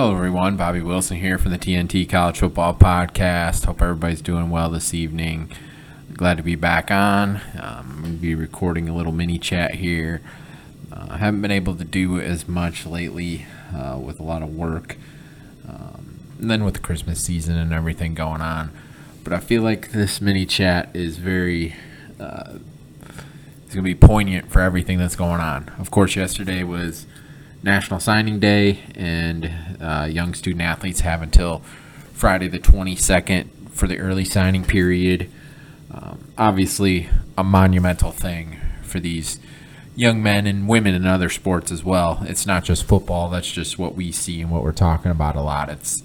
Hello everyone, Bobby Wilson here from the TNT College Football Podcast. Hope everybody's doing well this evening. Glad to be back on. I'm going to be recording a little mini chat here. I haven't been able to do as much lately with a lot of work. And then with the Christmas season and everything going on. But I feel like this mini chat is very... it's going to be poignant for everything that's going on. Of course, yesterday was National Signing Day, and young student athletes have until Friday the 22nd for the early signing period. Obviously, a monumental thing for these young men and women in other sports as well. It's not just football. That's just what we see and what we're talking about a lot. It's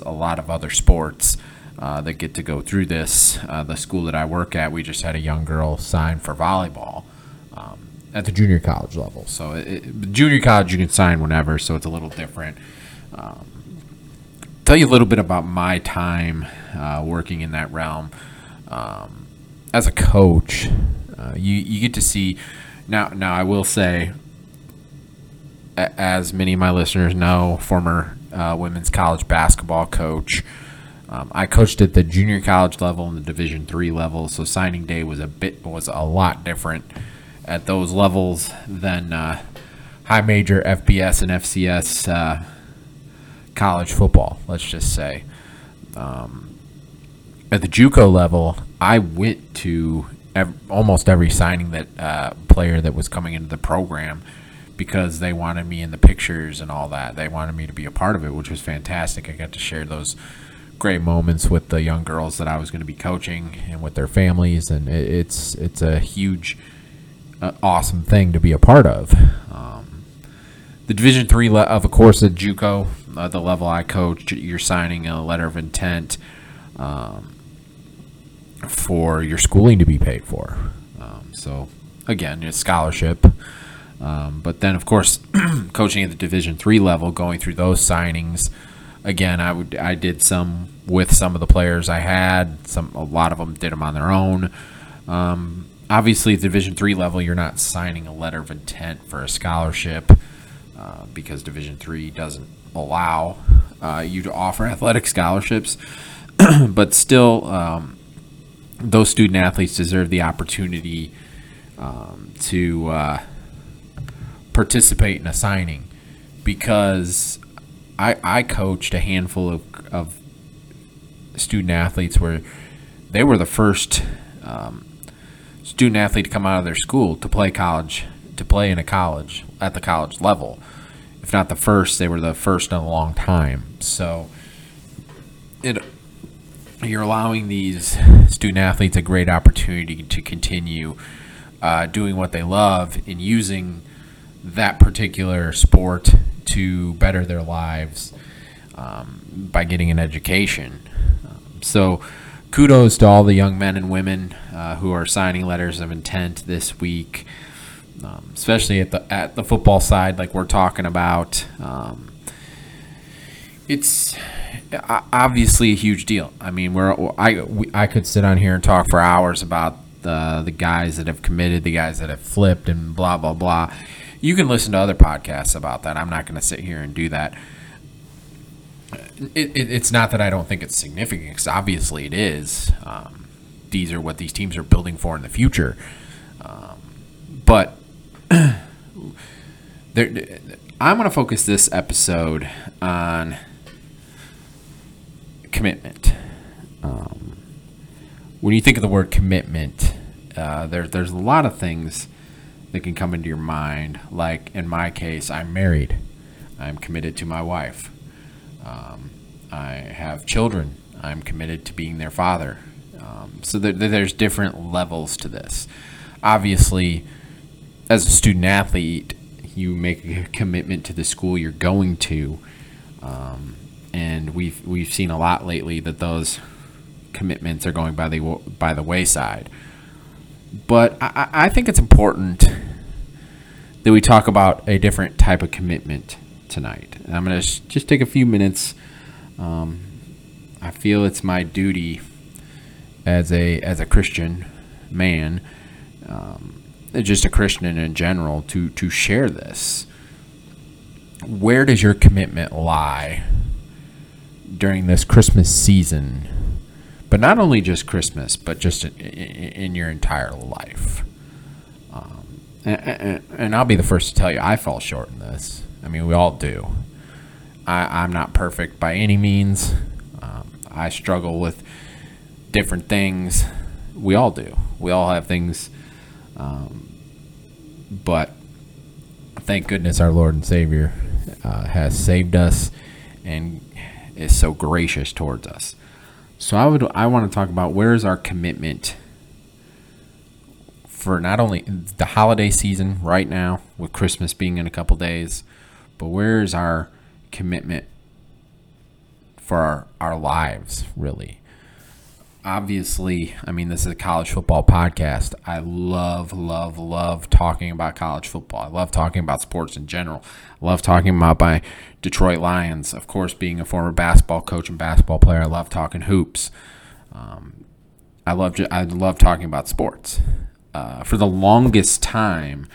a lot of other sports that get to go through this. The school that I work at, we just had a young girl sign for volleyball. At the junior college level. So junior college, you can sign whenever, so it's a little different. Tell you a little bit about my time working in that realm. As a coach, you get to see... Now I will say, as many of my listeners know, former women's college basketball coach. I coached at the junior college level and the Division III level, so signing day was a lot different at those levels than high major FBS and FCS college football, let's just say. At the JUCO level, I went to almost every signing that player that was coming into the program because they wanted me in the pictures and all that. They wanted me to be a part of it, which was fantastic. I got to share those great moments with the young girls that I was going to be coaching and with their families, and it's a huge awesome thing to be a part of. The Division III, of course, at JUCO, the level I coached, you're signing a letter of intent for your schooling to be paid for. So again, it's scholarship. But then, of course, coaching at the Division III level, going through those signings. Again, I did some with some of the players I had. A lot of them did them on their own. Obviously, at the Division III level, you're not signing a letter of intent for a scholarship because Division III doesn't allow you to offer athletic scholarships. But still, those student athletes deserve the opportunity to participate in a signing, because I coached a handful of student athletes where they were the first student athlete to come out of their school to play in a college at the college level. If not the first, they were the first in a long time. So you're allowing these student athletes a great opportunity to continue doing what they love and using that particular sport to better their lives by getting an education. So kudos to all the young men and women who are signing letters of intent this week, especially at the football side, like we're talking about. It's obviously a huge deal. I mean, I could sit on here and talk for hours about the guys that have committed, the guys that have flipped, and blah blah blah. You can listen to other podcasts about that. I'm not going to sit here and do that. It's not that I don't think it's significant, because obviously it is. These are what these teams are building for in the future. But I'm going to focus this episode on commitment. When you think of the word commitment, there's a lot of things that can come into your mind. Like in my case, I'm married. I'm committed to my wife. I have children. I'm committed to being their father. So there's different levels to this. Obviously, as a student athlete, you make a commitment to the school you're going to. And we've seen a lot lately that those commitments are going by the wayside. But I think it's important that we talk about a different type of commitment tonight. And I'm going to just take a few minutes. I feel it's my duty as a Christian man, just a Christian in general, to share this. where does your commitment lie during this Christmas season? But not only just Christmas, but just in your entire life. And I'll be the first to tell you, I fall short in this. I mean, we all do. I'm not perfect by any means. I struggle with different things. We all do. We all have things. But thank goodness our Lord and Savior has saved us and is so gracious towards us. So I want to talk about where is our commitment for not only the holiday season right now, with Christmas being in a couple days, but where is our commitment for our lives, really. Obviously, I mean, this is a college football podcast. I love talking about college football. I love talking about sports in general. I love talking about my Detroit Lions. Of course, being a former basketball coach and basketball player, I love talking hoops. I love talking about sports. For the longest time,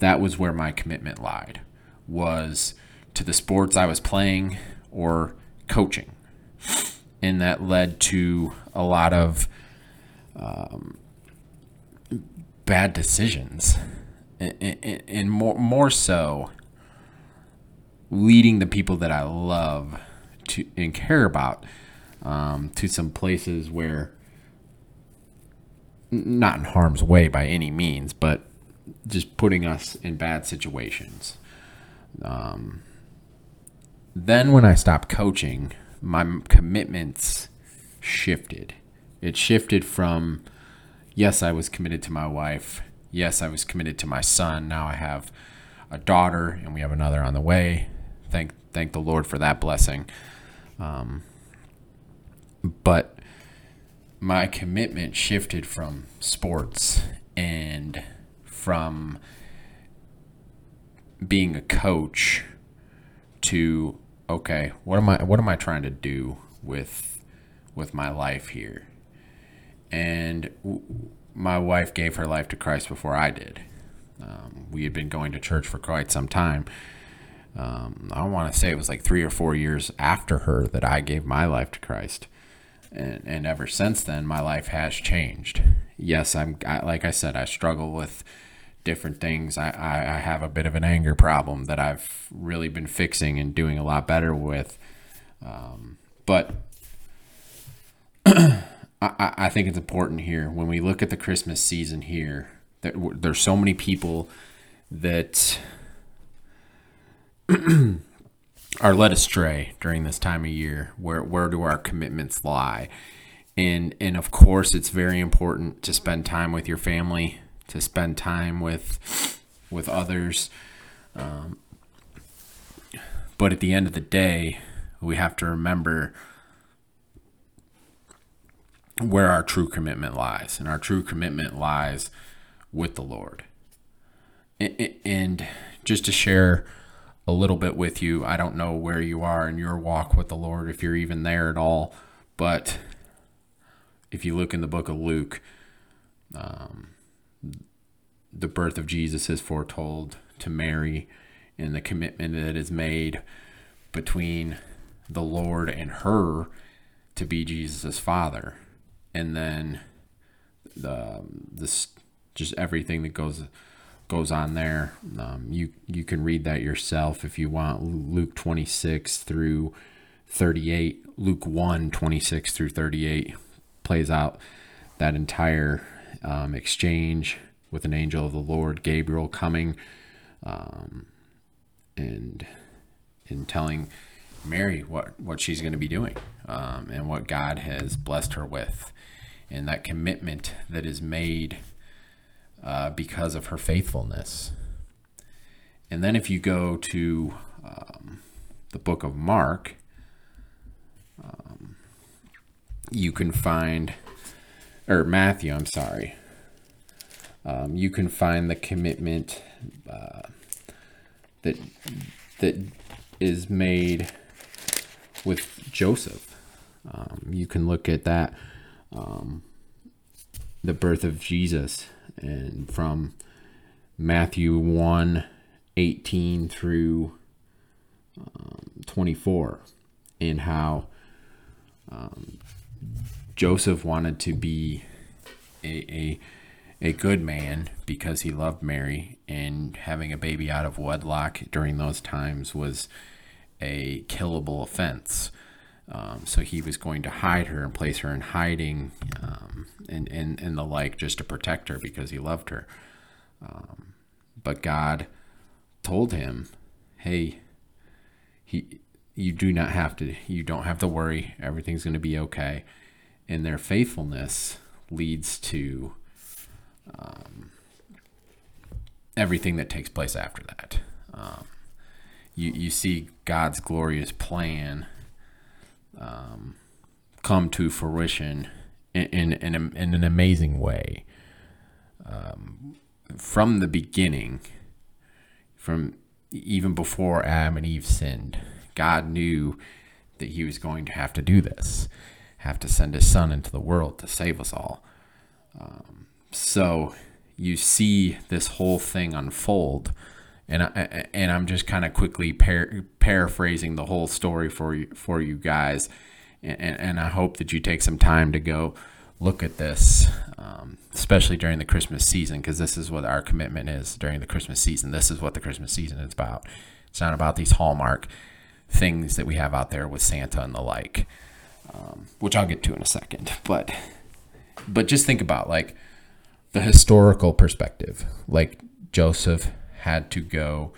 that was where my commitment lied, was to the sports I was playing or coaching. And that led to a lot of bad decisions, and more so leading the people that I love to and care about to some places where, not in harm's way by any means, but just putting us in bad situations. Then when I stopped coaching, my commitments shifted. It shifted from, yes, I was committed to my wife. Yes, I was committed to my son. Now I have a daughter, and we have another on the way. Thank the Lord for that blessing. But my commitment shifted from sports and from being a coach to, okay, what am I trying to do with my life here? And my wife gave her life to Christ before I did. We had been going to church for quite some time. I want to say it was like 3 or 4 years after her that I gave my life to Christ, and ever since then my life has changed. Yes, like I said, I struggle with different things. I have a bit of an anger problem that I've really been fixing and doing a lot better with. But I think it's important here when we look at the Christmas season here that there's so many people that are led astray during this time of year. Where do our commitments lie? And of course, it's very important to spend time with your family, to spend time with others. But at the end of the day, we have to remember where our true commitment lies. And our true commitment lies with the Lord. And just to share a little bit with you, I don't know where you are in your walk with the Lord, if you're even there at all. But if you look in the book of Luke, the birth of Jesus is foretold to Mary, and the commitment that is made between the Lord and her to be Jesus' father. And then just everything that goes on there. You can read that yourself if you want. Luke 26 through 38, Luke 1, 26 through 38 plays out that entire exchange with an angel of the Lord, Gabriel, coming and telling Mary what she's going to be doing and what God has blessed her with, and that commitment that is made because of her faithfulness. And then if you go to the book of Mark, you can find, or Matthew, I'm sorry. You can find the commitment that is made with Joseph. You can look at that, the birth of Jesus, and from Matthew 1:18 through 24 and how Joseph wanted to be a good man because he loved Mary, and having a baby out of wedlock during those times was a killable offense. So he was going to hide her and place her in hiding and the like, just to protect her because he loved her. But God told him, hey, you don't have to worry. Everything's going to be okay. And their faithfulness leads to everything that takes place after that. You see God's glorious plan come to fruition in an amazing way. From the beginning, from even before Adam and Eve sinned, God knew that he was going to have to do this, have to send his son into the world to save us all. So you see this whole thing unfold, and I'm just kind of quickly paraphrasing the whole story for you guys, and I hope that you take some time to go look at this, especially during the Christmas season, because this is what our commitment is during the Christmas season. This is what the Christmas season is about. It's not about these Hallmark things that we have out there with Santa and the like, which I'll get to in a second. But just think about, like, the historical perspective. Like, Joseph had to go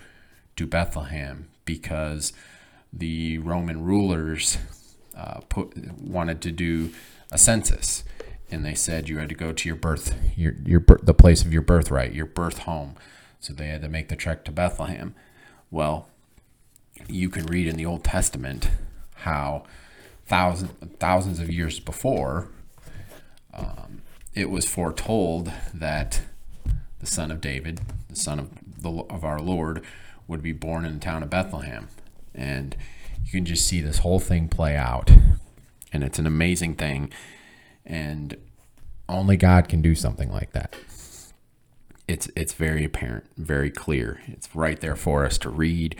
to Bethlehem because the Roman rulers wanted to do a census, and they said you had to go to your birth, the place of your birthright, your birth home. So they had to make the trek to Bethlehem. Well, you can read in the Old Testament how thousands of years before, it was foretold that the son of David, the son of our Lord, would be born in the town of Bethlehem. And you can just see this whole thing play out. And it's an amazing thing. And only God can do something like that. It's very apparent, very clear. It's right there for us to read,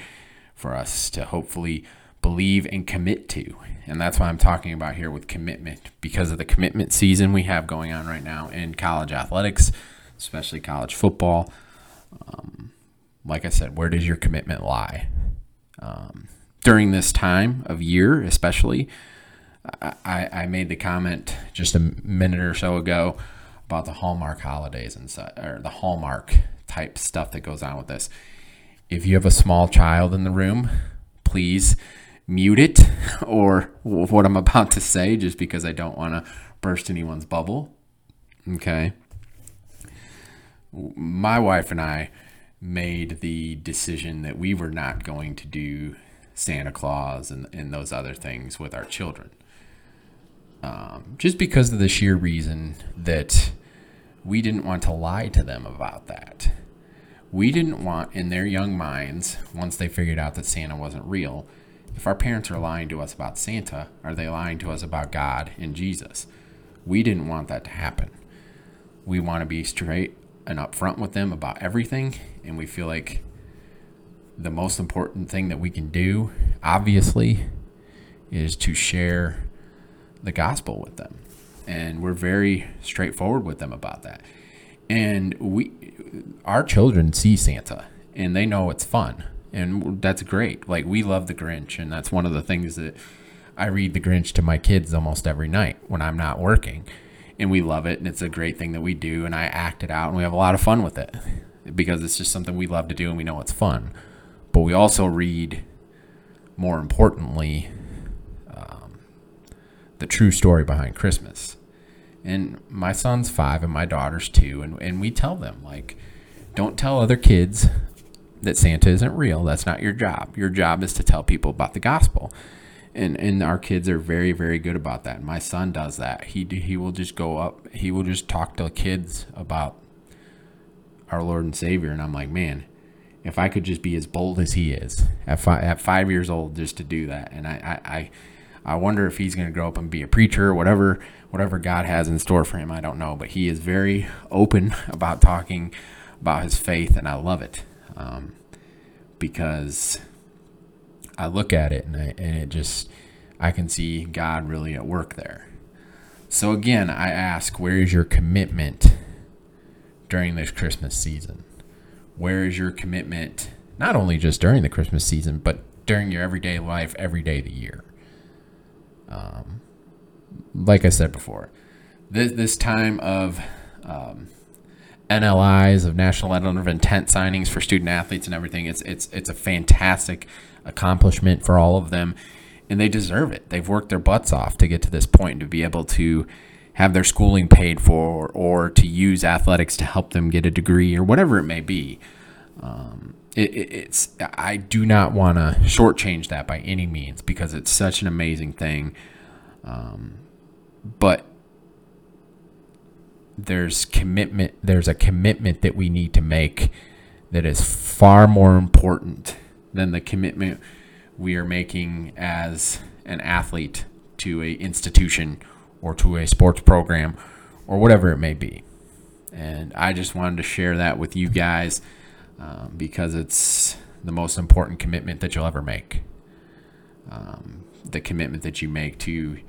for us to hopefully believe and commit to. And that's why I'm talking about here with commitment, because of the commitment season we have going on right now in college athletics, especially college football. Like I said, where does your commitment lie? During this time of year, especially, I made the comment just a minute or so ago about the Hallmark holidays and or the Hallmark type stuff that goes on with this. If you have a small child in the room, please mute it or what I'm about to say, just because I don't want to burst anyone's bubble. Okay. My wife and I made the decision that we were not going to do Santa Claus and those other things with our children. Just because of the sheer reason that we didn't want to lie to them about that. We didn't want, in their young minds, once they figured out that Santa wasn't real, if our parents are lying to us about Santa, are they lying to us about God and Jesus? We didn't want that to happen. We want to be straight and upfront with them about everything, and we feel like the most important thing that we can do, obviously, is to share the gospel with them. And we're very straightforward with them about that. And our children see Santa and they know it's fun, and that's great. Like, we love the Grinch, and that's one of the things that I read the Grinch to my kids almost every night when I'm not working, and we love it. And it's a great thing that we do. And I act it out and we have a lot of fun with it because it's just something we love to do and we know it's fun. But we also read, more importantly, the true story behind Christmas. And my son's 5 and my daughter's 2, and we tell them, like, don't tell other kids that Santa isn't real. That's not your job. Your job is to tell people about the gospel. And our kids are very, very good about that. And my son does that. He will just go up. He will just talk to kids about our Lord and Savior. And I'm like, man, if I could just be as bold as he is at 5 years old, just to do that. And I wonder if he's going to grow up and be a preacher or whatever God has in store for him. I don't know, but he is very open about talking about his faith, and I love it because I look at it, and it just, I can see God really at work there. So again, I ask, where is your commitment during this Christmas season? Where is your commitment, not only just during the Christmas season, but during your everyday life, every day of the year? Like I said before, this time of NLIs, of National Letter of Intent signings for student athletes and everything, it's a fantastic accomplishment for all of them, and they deserve it. They've worked their butts off to get to this point, to be able to have their schooling paid for, or to use athletics to help them get a degree, or whatever it may be. I do not want to shortchange that by any means, because it's such an amazing thing. But there's commitment. There's a commitment that we need to make that is far more important than the commitment we are making as an athlete to an institution or to a sports program or whatever it may be. And I just wanted to share that with you guys, because it's the most important commitment that you'll ever make. The commitment that you make to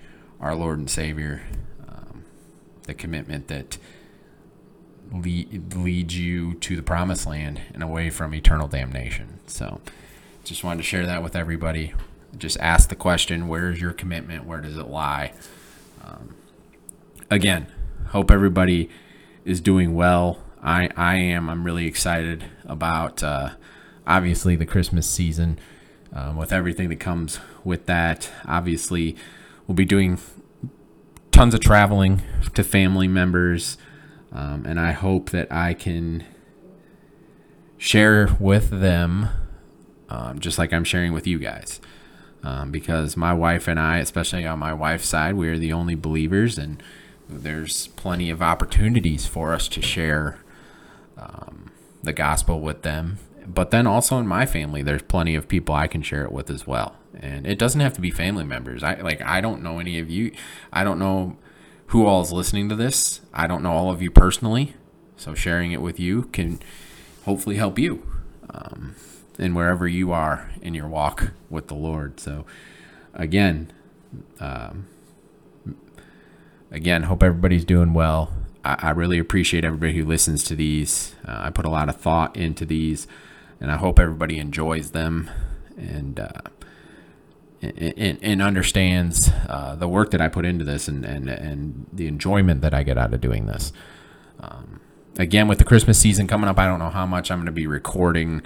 our Lord and Savior, the commitment that leads you to the promised land and away from eternal damnation. So just wanted to share that with everybody. Just ask the question, where is your commitment? Where does it lie? Again, hope everybody is doing well. I am. I'm really excited about, obviously, the Christmas season, with everything that comes with that. Obviously, we'll be doing tons of traveling to family members, and I hope that I can share with them, just like I'm sharing with you guys, because my wife and I, especially on my wife's side, we are the only believers, and there's plenty of opportunities for us to share the gospel with them. But then also in my family, there's plenty of people I can share it with as well. And it doesn't have to be family members. I don't know any of you. I don't know who all is listening to this. I don't know all of you personally. So sharing it with you can hopefully help you, and wherever you are in your walk with the Lord. So again, hope everybody's doing well. I really appreciate everybody who listens to these. I put a lot of thought into these, and I hope everybody enjoys them and understands the work that I put into this and the enjoyment that I get out of doing this. Again, with the Christmas season coming up, I don't know how much I'm going to be recording,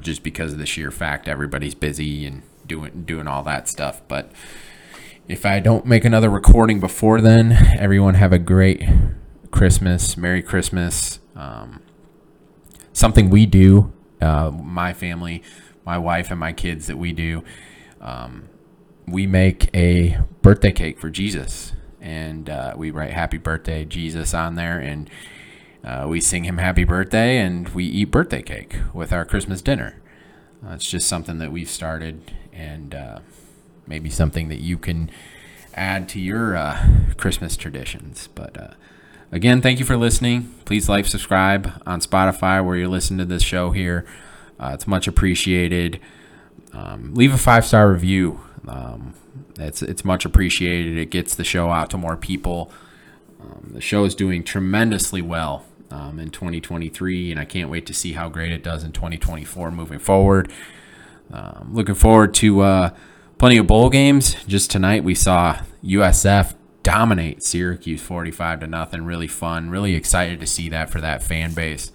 just because of the sheer fact everybody's busy and doing all that stuff. But if I don't make another recording before then, everyone have a great Christmas, Merry Christmas. Something we do, my family, my wife and my kids, that we do, we make a birthday cake for Jesus, and we write "Happy Birthday, Jesus" on there, and we sing him happy birthday, and we eat birthday cake with our Christmas dinner. It's just something that we've started, and maybe something that you can add to your Christmas traditions. But again, thank you for listening. Please like, subscribe on Spotify where you listen to this show here. It's much appreciated. Leave a 5-star review. It's much appreciated. It gets the show out to more people. The show is doing tremendously well in 2023, and I can't wait to see how great it does in 2024 moving forward. Looking forward to plenty of bowl games. Just tonight we saw USF dominate Syracuse 45-0. Really fun. Really excited to see that for that fan base.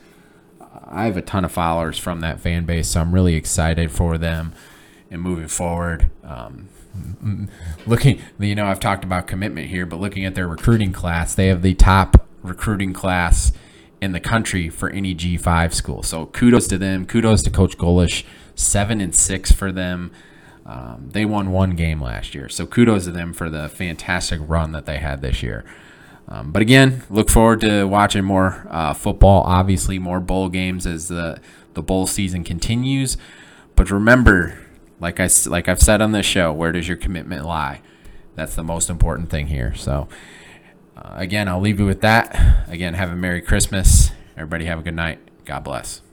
I have a ton of followers from that fan base, so I'm really excited for them and moving forward. Looking, I've talked about commitment here, but looking at their recruiting class, they have the top recruiting class in the country for any G5 school. So kudos to them. Kudos to Coach Golish. 7-6 for them. They won one game last year, so kudos to them for the fantastic run that they had this year. But again, look forward to watching more football, obviously more bowl games as the bowl season continues. But remember, like I've said on this show, where does your commitment lie? That's the most important thing here. So again, I'll leave you with that. Again, have a Merry Christmas. Everybody have a good night. God bless.